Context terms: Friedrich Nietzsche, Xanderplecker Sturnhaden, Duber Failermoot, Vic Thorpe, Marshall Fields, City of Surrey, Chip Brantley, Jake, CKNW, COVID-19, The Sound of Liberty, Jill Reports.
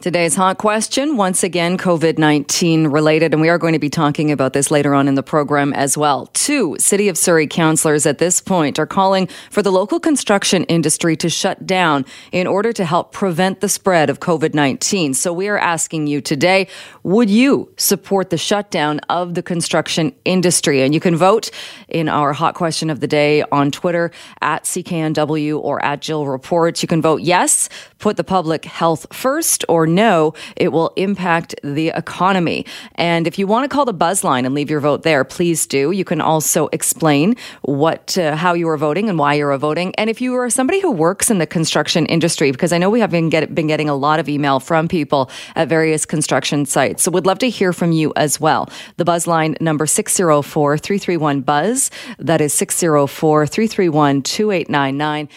Today's hot question, once again, COVID-19 related, and we are going to be talking about this later on in the program as well. 2 City of Surrey councillors at this point are calling for the local construction industry to shut down in order to help prevent the spread of COVID-19. So we are asking you today, would you support the shutdown of the construction industry? And you can vote in our hot question of the day on Twitter at CKNW or at Jill Reports. You can vote yes, put the public health first, or no, it will impact the economy. And if you want to call the buzz line and leave your vote there, please do. You can also explain how you are voting and why you are voting. And if you are somebody who works in the construction industry, because I know we have been getting a lot of email from people at various construction sites. So we'd love to hear from you as well. The buzz line number 604-331-BUZZ. That is 604-331-2899.